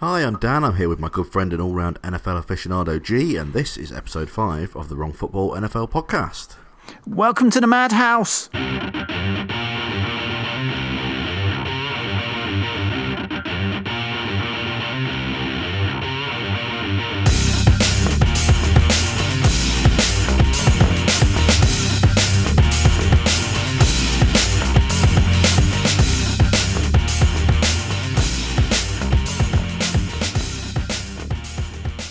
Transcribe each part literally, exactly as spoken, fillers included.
Hi, I'm Dan. I'm here with my good friend and all-round N F L aficionado Gee, and this is episode five of the Wrong Football N F L podcast. Welcome to the madhouse.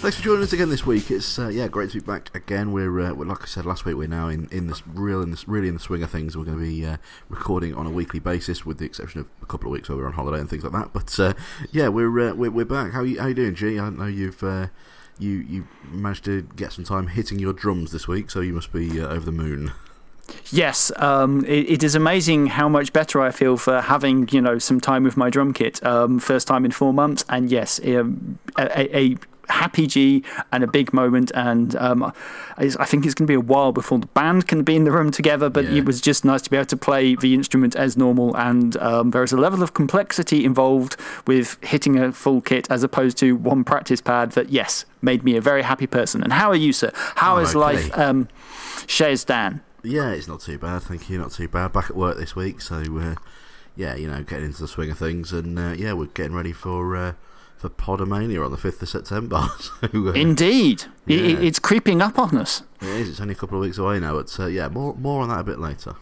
Thanks for joining us again this week. It's uh, yeah, great to be back again. We're, uh, we're like I said last week, we're now in, in this real in this really in the swing of things. We're going to be uh, recording on a weekly basis, with the exception of a couple of weeks where we're on holiday and things like that. But uh, yeah, we're uh, we're we're back. How you how you doing, G? I know you've uh, you you managed to get some time hitting your drums this week, so you must be uh, over the moon. Yes, um, it, it is amazing how much better I feel for having, you know, some time with my drum kit. Um, first time in four months, and yes, um, a. a, a happy G and a big moment, and um, I think it's going to be a while before the band can be in the room together, but yeah. It was just nice to be able to play the instrument as normal, and um, there is a level of complexity involved with hitting a full kit as opposed to one practice pad that, yes, made me a very happy person. And how are you, sir? How oh, is okay. life? Um, Chez Dan? Yeah, it's not too bad, thank you, not too bad. Back at work this week, so uh, yeah, you know, getting into the swing of things, and uh, yeah, we're getting ready for... Uh, for Podomania on the fifth of September. so, uh, Indeed. Yeah. It, it's creeping up on us. It is. It's only a couple of weeks away now. But uh, yeah, more more on that a bit later.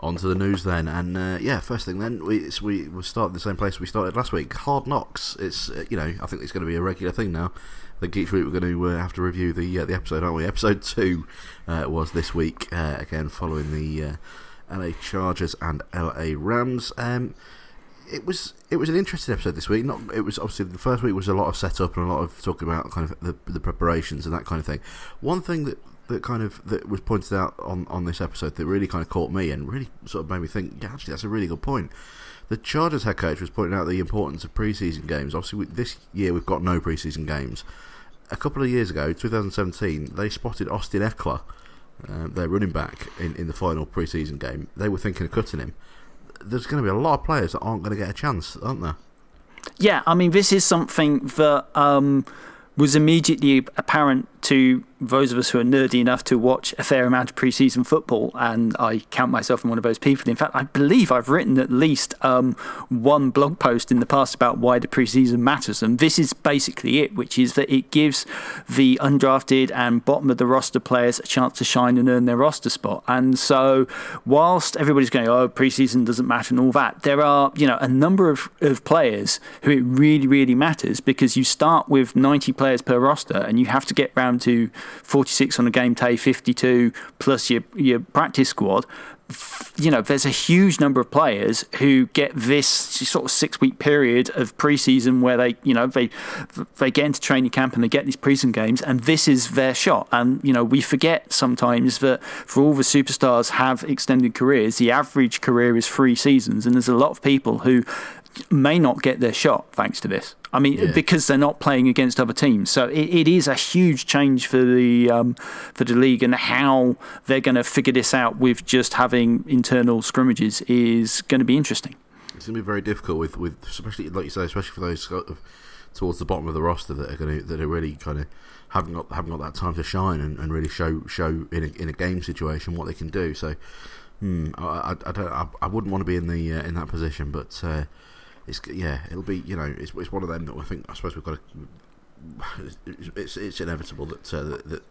On to the news then. And uh, yeah, first thing then, we it's, we we'll start the same place we started last week. Hard Knocks. It's, uh, you know, I think it's going to be a regular thing now. I think each week we're going to uh, have to review the, uh, the episode, aren't we? Episode two uh, was this week. Uh, again, following the uh, L A Chargers and L A Rams. Um... It was it was an interesting episode this week. Not it was obviously the first week was a lot of setup and a lot of talking about kind of the, the preparations and that kind of thing. One thing that, that kind of that was pointed out on, on this episode that really kind of caught me and really sort of made me think, yeah, actually that's a really good point. The Chargers head coach was pointing out the importance of preseason games. Obviously, we, this year we've got no preseason games. A couple of years ago, twenty seventeen, they spotted Austin Ekeler, uh, their running back, in, in the final preseason game. They were thinking of cutting him. There's going to be a lot of players that aren't going to get a chance, aren't there? Yeah, I mean, this is something that um, was immediately apparent to those of us who are nerdy enough to watch a fair amount of preseason football, and I count myself in one of those people. In fact, I believe I've written at least um, one blog post in the past about why the preseason matters, and this is basically it, which is that it gives the undrafted and bottom of the roster players a chance to shine and earn their roster spot. And so whilst everybody's going, oh, preseason doesn't matter and all that, there are, you know, a number of, of players who it really, really matters, because you start with ninety players per roster and you have to get round to forty-six on a game day, fifty-two plus your your practice squad. You know, there's a huge number of players who get this sort of six-week period of preseason where they, you know, they they get into training camp and they get these preseason games, and this is their shot. And you know, we forget sometimes that for all the superstars have extended careers, the average career is three seasons, and there's a lot of people who may not get their shot thanks to this. I mean, yeah. Because they're not playing against other teams, so it, it is a huge change for the um, for the league, and how they're going to figure this out with just having internal scrimmages is going to be interesting. It's going to be very difficult with, with especially like you say, especially for those sort of towards the bottom of the roster that are going to that are really kind of haven't got haven't got that time to shine and, and really show show in a, in a game situation what they can do. So, hmm, I, I don't I, I wouldn't want to be in the uh, in that position, but. Uh, It's yeah, it'll be you know it's it's one of them that I think I suppose we've got to. It's it's inevitable that uh, that,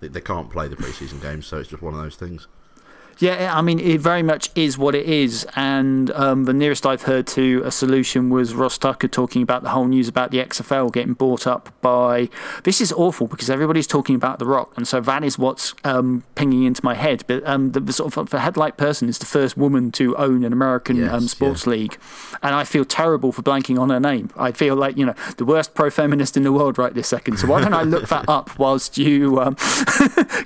that they can't play the preseason games, so it's just one of those things. Yeah, I mean, it very much is what it is, and um, the nearest I've heard to a solution was Ross Tucker talking about the whole news about the X F L getting bought up by... This is awful, because everybody's talking about The Rock, and so that is what's um, pinging into my head, but um, the, the sort of the headlight person is the first woman to own an American yes, um, sports yeah. league, and I feel terrible for blanking on her name. I feel like, you know, the worst pro-feminist in the world right this second, so why don't I look that up whilst you um,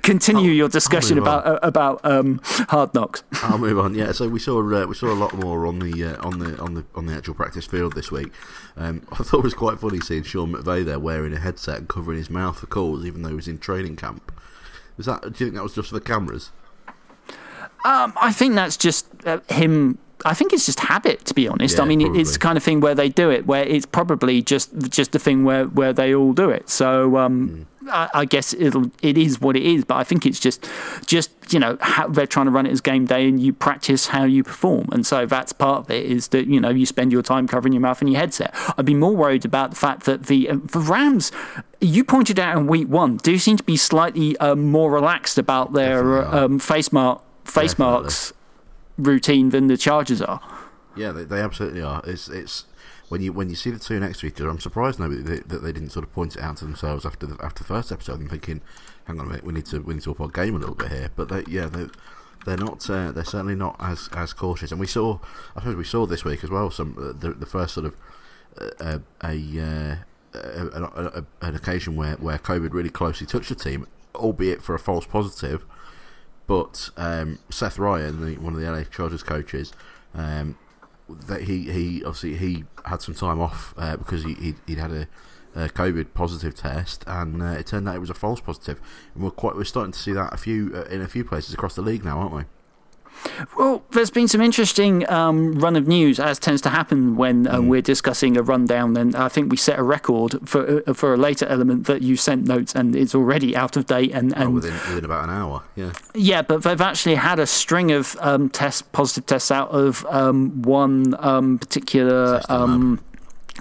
continue I'll, your discussion about... Uh, about um, Hard Knocks. I'll move on. Yeah, so we saw uh, we saw a lot more on the uh, on the on the on the actual practice field this week. Um, I thought it was quite funny seeing Sean McVay there wearing a headset and covering his mouth for calls, even though he was in training camp. Was that? Do you think that was just for the cameras? Um, I think that's just uh, him I think it's just habit, to be honest. Yeah, I mean, probably. It's the kind of thing where they do it, where it's probably just just the thing where, where they all do it. So um, mm. I, I guess it'll it is what it is. But I think it's just just you know how they're trying to run it as game day, and you practice how you perform. And so that's part of it, is that you know you spend your time covering your mouth and your headset. I'd be more worried about the fact that the the Rams. You pointed out in week one, do seem to be slightly uh, more relaxed about their um, face mark face Definitely. marks. routine than the Chargers are. Yeah, they, they absolutely are. It's it's when you when you see the two next to each other, I'm surprised nobody that they, they didn't sort of point it out to themselves after the after the first episode. I'm thinking, hang on a minute, we need to we need to up our game a little bit here. But they, yeah, they they're not uh, they're certainly not as as cautious. And we saw, I suppose we saw this week as well, some uh, the the first sort of uh, a, uh, a, a, a an occasion where where COVID really closely touched the team, albeit for a false positive. But um, Seth Ryan, the, one of the L A Chargers coaches, um, that he, he obviously he had some time off uh, because he he'd, he'd had a, a COVID positive test, and uh, it turned out it was a false positive. And we're quite we're starting to see that a few uh, in a few places across the league now, aren't we? Well, there's been some interesting um, run of news, as tends to happen when uh, mm. we're discussing a rundown, and I think we set a record for for a later element that you sent notes, and it's already out of date. And, and oh, within, within about an hour, yeah. Yeah, but they've actually had a string of um, test positive tests out of um, one um, particular um,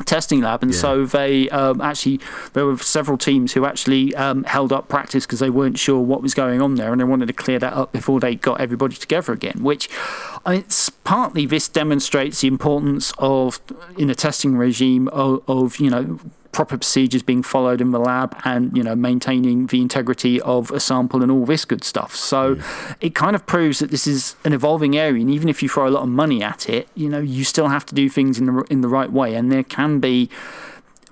testing lab, and yeah. so they um, actually there were several teams who actually um, held up practice because they weren't sure what was going on there, and they wanted to clear that up before they got everybody together again. Which, I mean, partly this demonstrates the importance of, in a testing regime, of, of you know proper procedures being followed in the lab, and you know maintaining the integrity of a sample and all this good stuff. So mm. it kind of proves that this is an evolving area, and even if you throw a lot of money at it, you know you still have to do things in the in the right way. And there can be,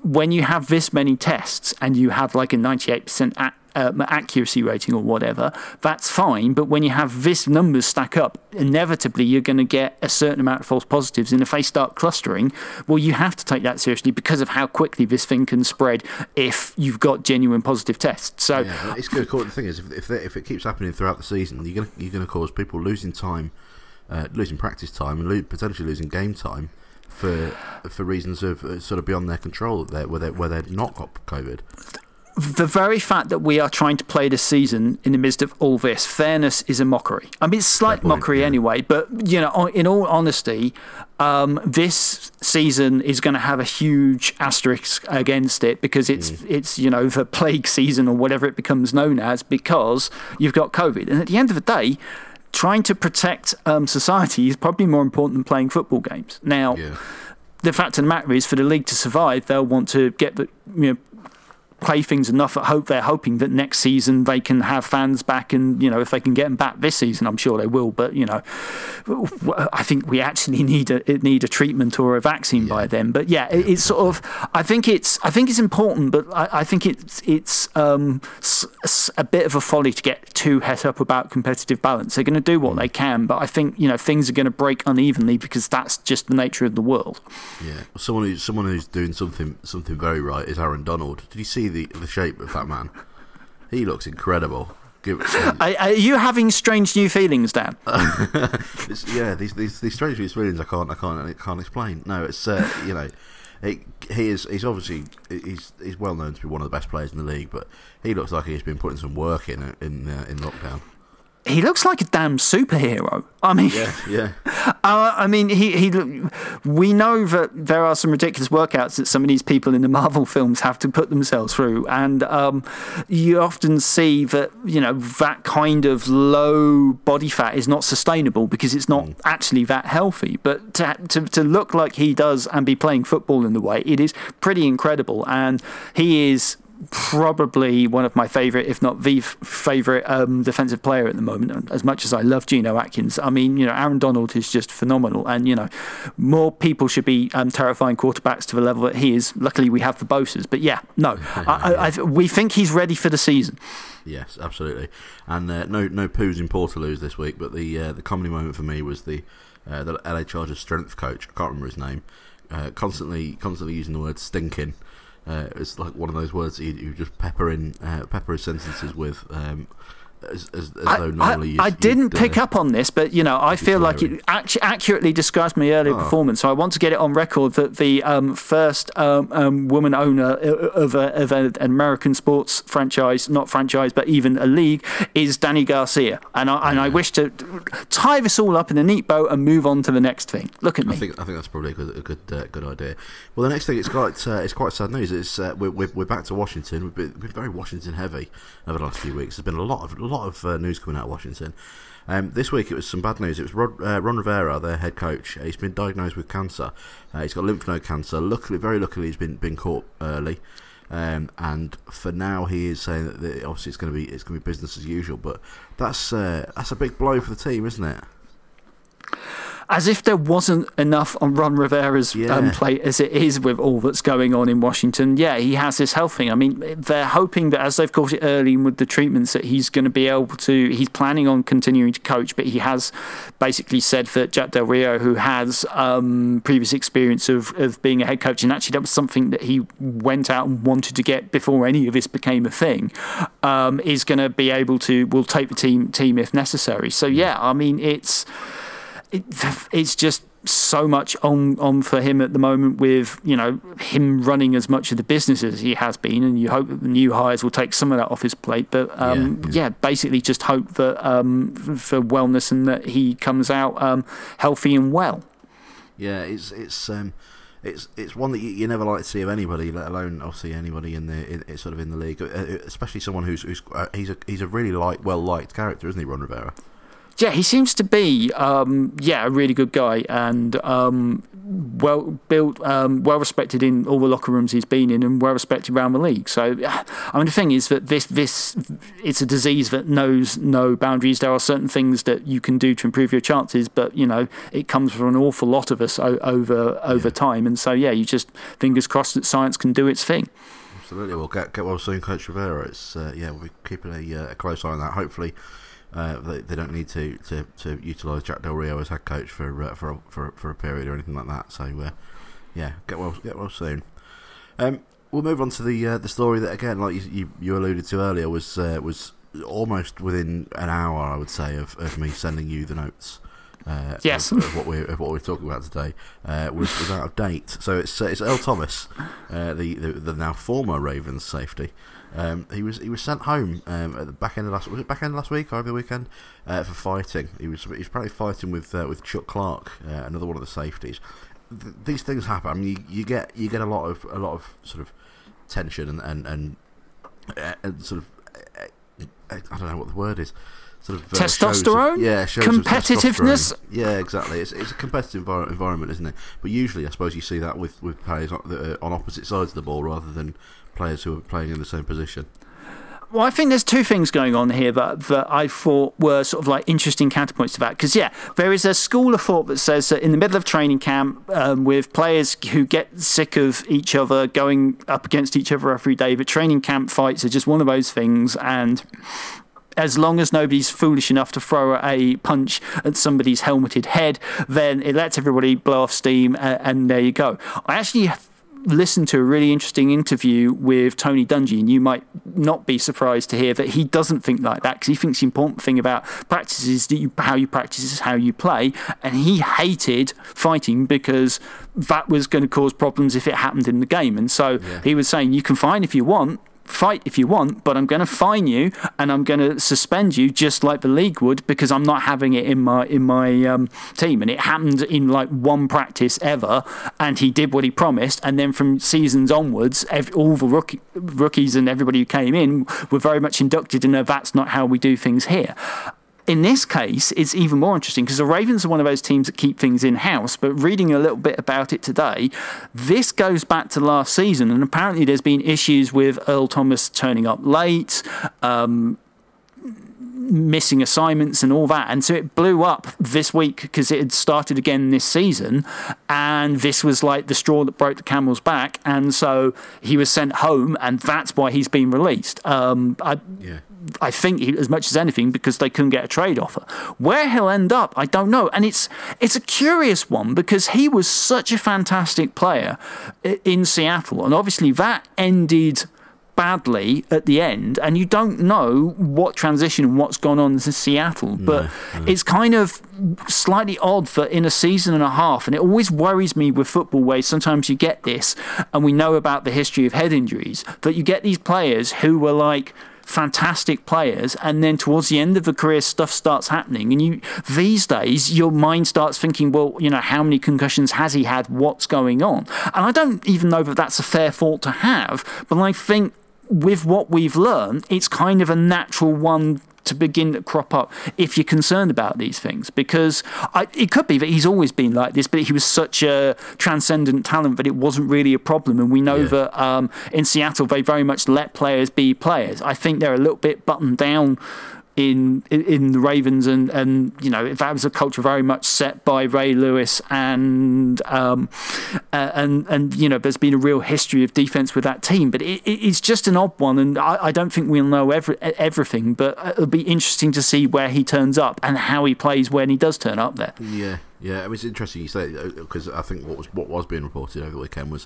when you have this many tests and you have like a ninety-eight percent at Um, accuracy rating or whatever, that's fine. But when you have this numbers stack up, inevitably you're going to get a certain amount of false positives, and if they start clustering, well, you have to take that seriously because of how quickly this thing can spread if you've got genuine positive tests. So yeah, it's good. The thing is, if if, they, if it keeps happening throughout the season, you're going you're going to cause people losing time, uh, losing practice time, and lo- potentially losing game time for for reasons of uh, sort of beyond their control, there where they where they've not got COVID. The very fact that we are trying to play this season in the midst of all this, fairness is a mockery. I mean, it's slight point, mockery yeah. anyway, but, you know, in all honesty, um, this season is going to have a huge asterisk against it because it's, mm. it's you know, the plague season or whatever it becomes known as, because you've got COVID. And at the end of the day, trying to protect um, society is probably more important than playing football games. Now, yeah. the fact of the matter is, for the league to survive, they'll want to get the, you know, play things enough at hope they're hoping that next season they can have fans back, and you know if they can get them back this season, I'm sure they will. But you know, I think we actually need a need a treatment or a vaccine yeah. by then. But yeah, yeah, it's sort of I think it's I think it's important, but I, I think it's it's um a bit of a folly to get too het up about competitive balance. They're going to do what they can, but I think you know things are going to break unevenly because that's just the nature of the world. Yeah, someone who's someone who's doing something something very right is Aaron Donald. Did you see The, the shape of that man? He looks incredible. Give it are, are you having strange new feelings, Dan? yeah, these, these these strange new feelings I can't I can't I can't explain. No, it's uh, you know it, he is he's obviously he's he's well known to be one of the best players in the league, but he looks like he's been putting some work in in uh, in lockdown. He looks like a damn superhero. I mean, yeah, yeah. Uh, I mean, he, he. We know that there are some ridiculous workouts that some of these people in the Marvel films have to put themselves through, and um, you often see that you know that kind of low body fat is not sustainable because it's not mm. actually that healthy. But to, to to look like he does and be playing football in the way it is pretty incredible, and he is. Probably one of my favourite, if not the f- favourite, um, defensive player at the moment. As much as I love Geno Atkins, I mean, you know, Aaron Donald is just phenomenal, and you know, more people should be um, terrifying quarterbacks to the level that he is. Luckily, we have the Bosas, but yeah, no, I, I, I, we think he's ready for the season. Yes, absolutely, and uh, no, no poos in Portaloos this week. But the uh, the comedy moment for me was the uh, the L A Chargers strength coach. I can't remember his name. Uh, constantly, constantly using the word stinking. Uh, it's like one of those words you, you just pepper in, uh, pepper his sentences with, um, as, as, as I, though normally I, you, I didn't pick up on this, but you know, I feel like you act- accurately described my earlier oh. performance. So I want to get it on record that the um, first um, um, woman owner of, a, of an American sports franchise, not franchise, but even a league, is Danny Garcia. And I, yeah. and I wish to tie this all up in a neat bow and move on to the next thing. Look at me. I think I think that's probably a good a good, uh, good idea. Well, the next thing, it's quite uh, it's quite sad news. It's uh, we're, we're we're back to Washington. We've been, we've been very Washington heavy over the last few weeks. There's been a lot of a lot of uh, news coming out of Washington. Um, this week it was some bad news. It was Rod, uh, Ron Rivera, their head coach. He's been diagnosed with cancer. Uh, he's got lymph node cancer. Luckily, very luckily, he's been been caught early. Um, and for now, he is saying that the, obviously it's going to be it's going to be business as usual. But that's uh, that's a big blow for the team, isn't it? As if there wasn't enough on Ron Rivera's yeah. um, plate as it is with all that's going on in Washington. Yeah, he has this health thing. I mean, they're hoping that as they've caught it early with the treatments that he's going to be able to, he's planning on continuing to coach, but he has basically said that Jack Del Rio, who has um, previous experience of, of being a head coach, and actually that was something that he went out and wanted to get before any of this became a thing, um, is going to be able to, will take the team, team if necessary. So yeah, I mean, it's... It, it's just so much on, on for him at the moment with, you know, him running as much of the business as he has been, and you hope that the new hires will take some of that off his plate. But, um, yeah, yeah. yeah, basically just hope that um, for wellness and that he comes out um, healthy and well. Yeah, it's it's um, it's it's one that you, you never like to see of anybody, let alone obviously anybody in the in, sort of in the league, especially someone who's who's uh, he's a he's a really like well liked character, isn't he, Ron Rivera? Yeah, he seems to be, um, yeah, a really good guy and um, well built, um, well respected in all the locker rooms he's been in, and well respected around the league. So, I mean, the thing is that this, this, it's a disease that knows no boundaries. There are certain things that you can do to improve your chances, but you know, it comes from an awful lot of us o- over over yeah. time. And so, yeah, you just fingers crossed that science can do its thing. Absolutely, we'll get get well soon, Coach Rivera. It's uh, yeah, we'll be keeping a, uh, a close eye on that. Hopefully. Uh, they, they don't need to, to, to utilise Jack Del Rio as head coach for uh, for, a, for for a period or anything like that. So uh, yeah, get well get well soon. Um, we'll move on to the uh, the story that again, like you you, you alluded to earlier, was uh, was almost within an hour, I would say, of, of me sending you the notes. Uh, yes, of, of what we of what we're talking about today uh, was, was out of date. So it's uh, it's Earl Thomas, uh, the, the the now former Ravens safety. Um, he was he was sent home um, at the back end of last was it back end of last week or over the weekend uh, for fighting. He was he was probably fighting with uh, with Chuck Clark, uh, another one of the safeties. Th- these things happen. I mean, you, you get you get a lot of a lot of sort of tension and and, and, uh, and sort of uh, I don't know what the word is. Sort of, uh, testosterone? Shows of, yeah, shows competitiveness? Of testosterone. Yeah, exactly. It's it's a competitive envir- environment, isn't it? But usually, I suppose you see that with, with players on, uh, on opposite sides of the ball rather than players who are playing in the same position. Well, I think there's two things going on here that, that I thought were sort of like interesting counterpoints to that. Because, yeah, there is a school of thought that says that in the middle of training camp, um, with players who get sick of each other, going up against each other every day, but training camp fights are just one of those things, and... as long as nobody's foolish enough to throw a punch at somebody's helmeted head, then it lets everybody blow off steam, and, and there you go. I actually listened to a really interesting interview with Tony Durgy, and you might not be surprised to hear that he doesn't think like that, because he thinks the important thing about practice is that you, how you practice is how you play, and he hated fighting because that was going to cause problems if it happened in the game. And so yeah. he was saying, you can fight if you want, fight if you want, but I'm going to fine you and I'm going to suspend you just like the league would, because I'm not having it in my in my um, team. And it happened in like one practice ever, and he did what he promised. And then from seasons onwards, ev- all the rookie, rookies and everybody who came in were very much inducted in a that's not how we do things here. In this case, it's even more interesting because the Ravens are one of those teams that keep things in-house, but reading a little bit about it today, this goes back to last season, and apparently there's been issues with Earl Thomas turning up late, um, missing assignments and all that, and so it blew up this week because it had started again this season, and this was like the straw that broke the camel's back, and so he was sent home, and that's why he's been released. Um, I, yeah. I think he, as much as anything, because they couldn't get a trade offer. Where he'll end up, I don't know. And it's it's a curious one because he was such a fantastic player in Seattle. And obviously that ended badly at the end, and you don't know what transition and what's gone on to Seattle. But no, no. It's kind of slightly odd for in a season and a half, and it always worries me with football ways. Sometimes you get this, and we know about the history of head injuries, but you get these players who were like fantastic players, and then towards the end of the career stuff starts happening, and you these days your mind starts thinking, well, you know, how many concussions has he had, what's going on? And I don't even know that that's a fair thought to have, but I think with what we've learned, it's kind of a natural one to begin to crop up if you're concerned about these things, because I, it could be that he's always been like this, but he was such a transcendent talent that it wasn't really a problem. And we know yeah. that um, in Seattle they very much let players be players. I think they're a little bit buttoned down in in, in the Ravens, and, and you know, that was a culture very much set by Ray Lewis, and um, and and you know, there's been a real history of defense with that team. But it, it's just an odd one, and I, I don't think we'll know every, everything, but it'll be interesting to see where he turns up and how he plays when he does turn up there. Yeah, yeah, I mean, it's interesting you say, because I think what was what was being reported over the weekend was,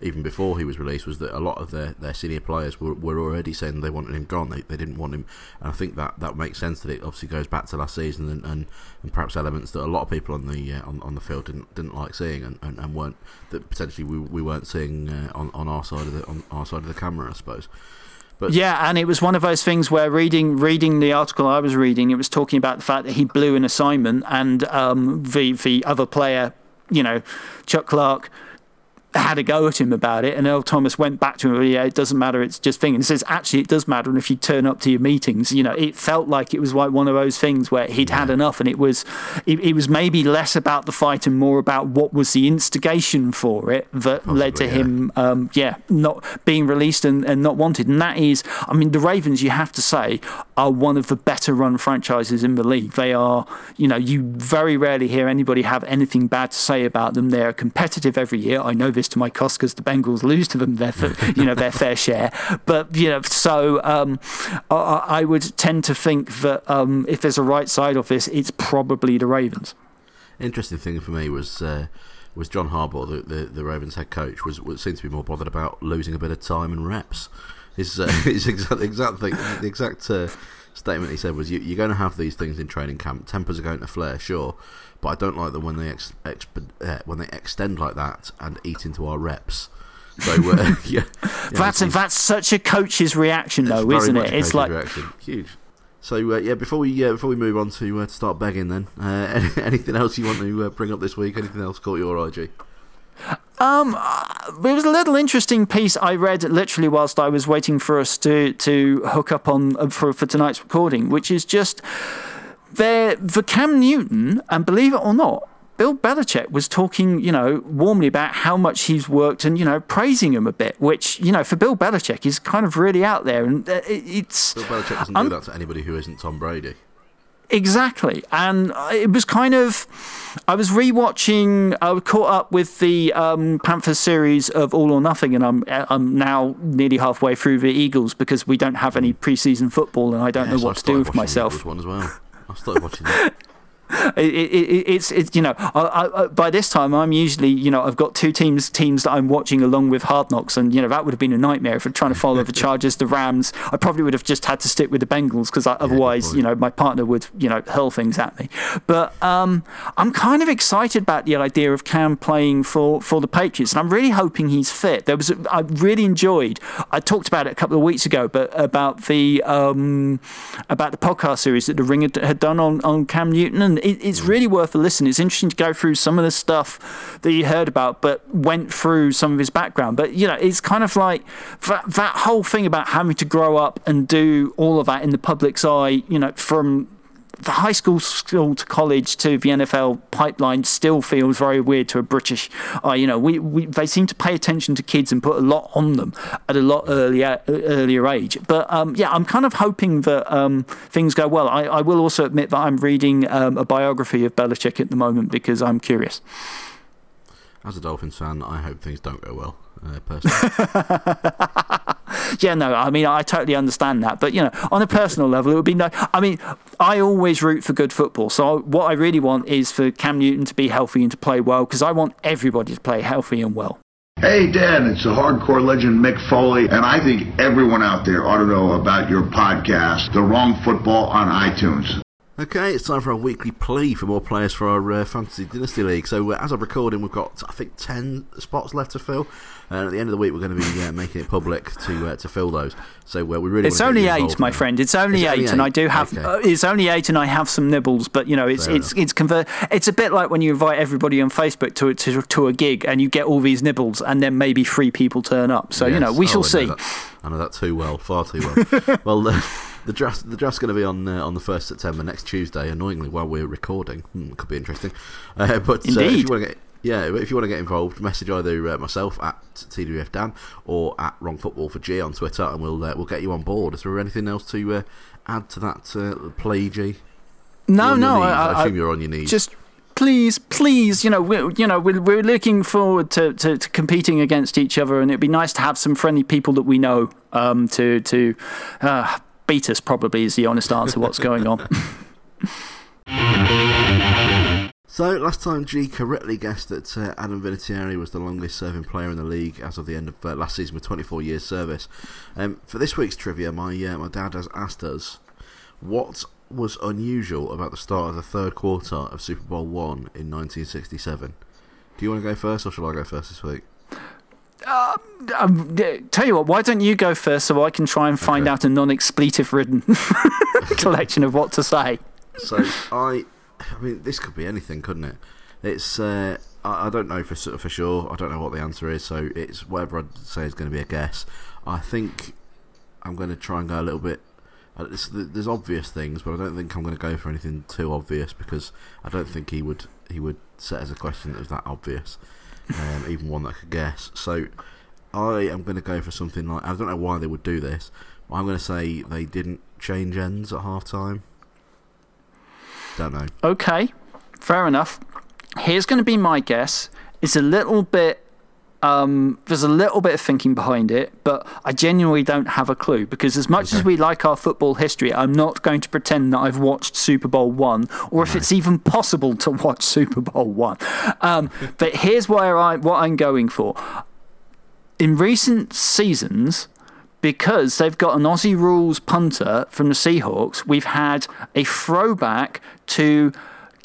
even before he was released, was that a lot of their, their senior players were, were already saying they wanted him gone. They they didn't want him. And I think that, that makes sense, that it obviously goes back to last season, and, and, and perhaps elements that a lot of people on the uh, on, on the field didn't didn't like seeing, and, and, and weren't, that potentially we, we weren't seeing uh, on, on our side of the on our side of the camera, I suppose. But yeah, and it was one of those things where reading reading the article I was reading, it was talking about the fact that he blew an assignment, and um, the the other player, you know, Chuck Clark, had a go at him about it, and Earl Thomas went back to him, yeah, it doesn't matter, it's just thing. And he says, actually, it does matter, and if you turn up to your meetings, you know, it felt like it was like one of those things where he'd yeah. had enough, and it was it, it was maybe less about the fight and more about what was the instigation for it that Possibly, led to yeah. him, um, yeah, not being released and, and not wanted. And that is, I mean, the Ravens, you have to say, are one of the better run franchises in the league. They are, you know, you very rarely hear anybody have anything bad to say about them. They're competitive every year. I know this to my cost, because the Bengals lose to them their, you know, their fair share. But you know, so um, I, I would tend to think that um, if there's a right side of this, it's probably the Ravens. Interesting thing for me was uh, was John Harbaugh, the, the the Ravens head coach, was, was seemed to be more bothered about losing a bit of time and reps. His uh, his exact exact thing, the exact uh, statement he said was, you, "You're going to have these things in training camp. Tempers are going to flare, sure." But I don't like them when they ex- ex- uh, when they extend like that and eat into our reps. So uh, yeah, yeah, that's a, that's such a coach's reaction, though, isn't it? It's like reaction. Huge. So uh, yeah, before we uh, before we move on to uh, to start begging, then uh, anything else you want to uh, bring up this week? Anything else caught your eye? Um, there was a little interesting piece I read literally whilst I was waiting for us to to hook up on for for tonight's recording, which is just. There, the Cam Newton, and believe it or not, Bill Belichick was talking, you know, warmly about how much he's worked and, you know, praising him a bit, which, you know, for Bill Belichick is kind of really out there. And it's Bill Belichick doesn't um, do that to anybody who isn't Tom Brady. Exactly. And it was kind of, I was rewatching, I was caught up with the um, Panthers series of All or Nothing, and I'm I'm now nearly halfway through the Eagles, because we don't have any preseason football, and I don't yes, know what I've to do with myself. The Eagles one as well. I started watching that. It, it, it's it's you know I, I, by this time I'm usually, you know, I've got two teams teams that I'm watching along with Hard Knocks, and you know that would have been a nightmare if I'm trying to follow the Chargers, the Rams. I probably would have just had to stick with the Bengals, because yeah, otherwise, you know, my partner would, you know, hurl things at me. But um, I'm kind of excited about the idea of Cam playing for, for the Patriots, and I'm really hoping he's fit. There was a, I really enjoyed. I talked about it a couple of weeks ago, but about the um, about the podcast series that the Ringer had done on, on Cam Newton. And it's really worth a listen. It's interesting to go through some of the stuff that you heard about, but went through some of his background. But, you know, it's kind of like that, that whole thing about having to grow up and do all of that in the public's eye, you know, from the high school school to college to the N F L pipeline, still feels very weird to a British eye. Uh, you know, we, we they seem to pay attention to kids and put a lot on them at a lot earlier earlier age. But um, yeah, I'm kind of hoping that um, things go well. I, I will also admit that I'm reading um, a biography of Belichick at the moment, because I'm curious. As a Dolphins fan, I hope things don't go well. Uh, personally. Yeah, no, I mean, I totally understand that. But, you know, on a personal level, it would be no. I mean, I always root for good football. So, what I really want is for Cam Newton to be healthy and to play well, because I want everybody to play healthy and well. Hey, Dan, it's the hardcore legend Mick Foley, and I think everyone out there ought to know about your podcast, The Wrong Football, on iTunes. Okay, it's time for our weekly plea for more players for our uh, Fantasy Dynasty League. So uh, as I'm recording, we've got, I think, ten spots left to fill. And at the end of the week, we're going to be uh, making it public to uh, to fill those. So uh, we really. It's only eight, my friend. It's only it's eight, only and eight. I do have. Okay. Uh, it's only eight, and I have some nibbles. But you know, it's Fair it's enough. it's convert. It's a bit like when you invite everybody on Facebook to to to a gig, and you get all these nibbles, and then maybe three people turn up. So yes. you know, we oh, shall I see. Know I know that too well, far too well. well. Uh, The draft, the draft's going to be on uh, on the first September, next Tuesday. Annoyingly, while we're recording, hmm, could be interesting. Uh, but uh, if you want to get, yeah, if you want to get involved, message either uh, myself at T W F Dan or at Wrong Football for G on Twitter, and we'll uh, we'll get you on board. Is there anything else to uh, add to that uh, plea, G? No, no. I, I, I assume I, you're on your knees. Just. Please, please, you know, we're, you know, we're, we're looking forward to, to, to competing against each other, and it'd be nice to have some friendly people that we know um, to to uh, beat us. Probably is the honest answer. What's going on? So last time, G correctly guessed that uh, Adam Vinatieri was the longest-serving player in the league as of the end of uh, last season with twenty-four years' service. Um, for this week's trivia, my uh, my dad has asked us what was unusual about the start of the third quarter of Super Bowl One in nineteen sixty-seven. Do you want to go first, or shall I go first this week? Uh, um, tell you what, why don't you go first so I can try and find okay. out a non-expletive-ridden collection of what to say. So I, I mean, this could be anything, couldn't it? It's uh, I, I don't know for for sure. I don't know what the answer is, so it's whatever I say is going to be a guess. I think I'm going to try and go a little bit. It's, there's obvious things, but I don't think I'm going to go for anything too obvious because I don't think he would he would set as a question that was that obvious, um, even one that I could guess. So I am going to go for something like, I don't know why they would do this, but I'm going to say they didn't change ends at half time. Don't know. Okay, fair enough. Here's going to be my guess. It's a little bit. Um, there's a little bit of thinking behind it, but I genuinely don't have a clue because as much okay. as we like our football history, I'm not going to pretend that I've watched Super Bowl One, or if no. it's even possible to watch Super Bowl One. Um, but here's where I what I'm going for. In recent seasons, because they've got an Aussie rules punter from the Seahawks, we've had a throwback to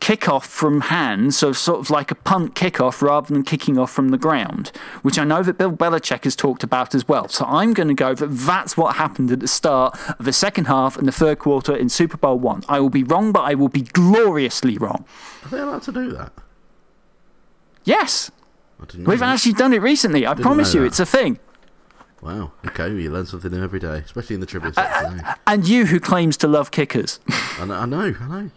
kickoff from hand, so sort of like a punt kickoff rather than kicking off from the ground, which I know that Bill Belichick has talked about as well. So I'm going to go that that's what happened at the start of the second half and the third quarter in Super Bowl One. I will be wrong, but I will be gloriously wrong. Are they allowed to do that? Yes. I didn't know We've that. actually done it recently. I, I promise you, that. it's a thing. Wow. Okay, you learn something new every day, especially in the trivia section. Uh, and you, who claims to love kickers. I know. I know. I know.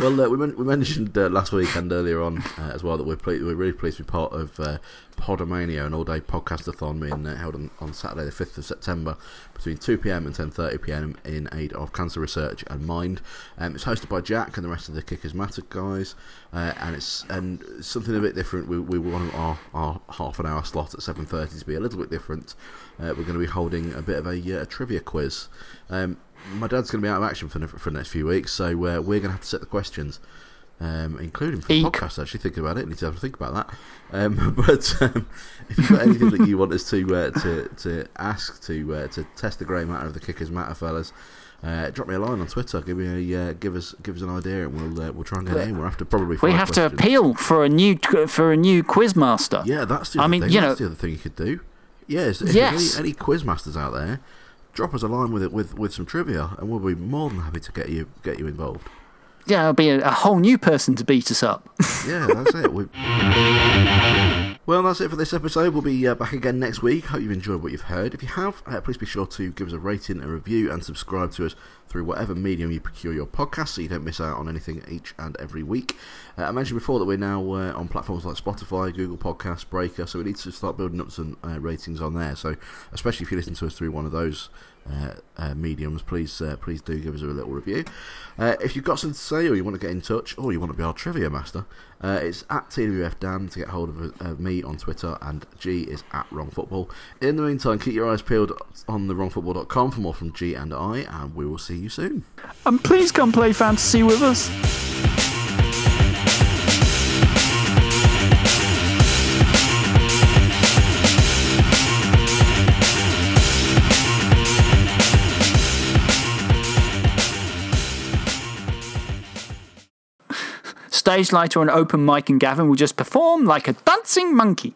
Well, uh, we, men- we mentioned uh, last week and earlier on uh, as well that we're ple- we're really pleased to be part of uh, Podomania, an all-day podcastathon being uh, held on, on Saturday the fifth of September between two p.m. and ten thirty p.m. in aid of cancer research and Mind. Um, it's hosted by Jack and the rest of the Kickers Matter guys, uh, and it's and something a bit different. We we want our, our half an hour slot at seven thirty to be a little bit different. Uh, we're going to be holding a bit of a, uh, a trivia quiz. Um, My dad's going to be out of action for, for the next few weeks, so uh, we're going to have to set the questions, um, including for the Eek. podcast, actually, think about it. I need to have to think about that. Um, but um, if you've got anything that you want us to uh, to, to ask, to uh, to test the grey matter of the Kickers Matter fellas, uh, drop me a line on Twitter. Give me a uh, give us give us an idea, and we'll uh, we'll try and get it in. We're after probably five we have questions. to appeal for a new t- for a new quizmaster. Yeah, that's the I other mean, thing. You that's know, the other thing you could do. Yeah, if yes, any, any quizmasters out there, drop us a line with it with, with some trivia, and we'll be more than happy to get you get you involved. Yeah, it'll be a, a whole new person to beat us up. Yeah, that's it. We've... Well, that's it for this episode. We'll be uh, back again next week. Hope you've enjoyed what you've heard. If you have, uh, please be sure to give us a rating, a review, and subscribe to us through whatever medium you procure your podcast so you don't miss out on anything each and every week. Uh, I mentioned before that we're now uh, on platforms like Spotify, Google Podcasts, Breaker, so we need to start building up some uh, ratings on there. So especially if you listen to us through one of those Uh, uh, mediums, please uh, please do give us a little review. Uh, if you've got something to say, or you want to get in touch, or you want to be our trivia master, uh, it's at T W F Dan to get hold of uh, me on Twitter, and G is at Wrong Football. In the meantime, keep your eyes peeled on the wrong football dot com for more from G and I, and we will see you soon. And please come play fantasy with us. stage lighter, an open mic, and Gavin will just perform like a dancing monkey.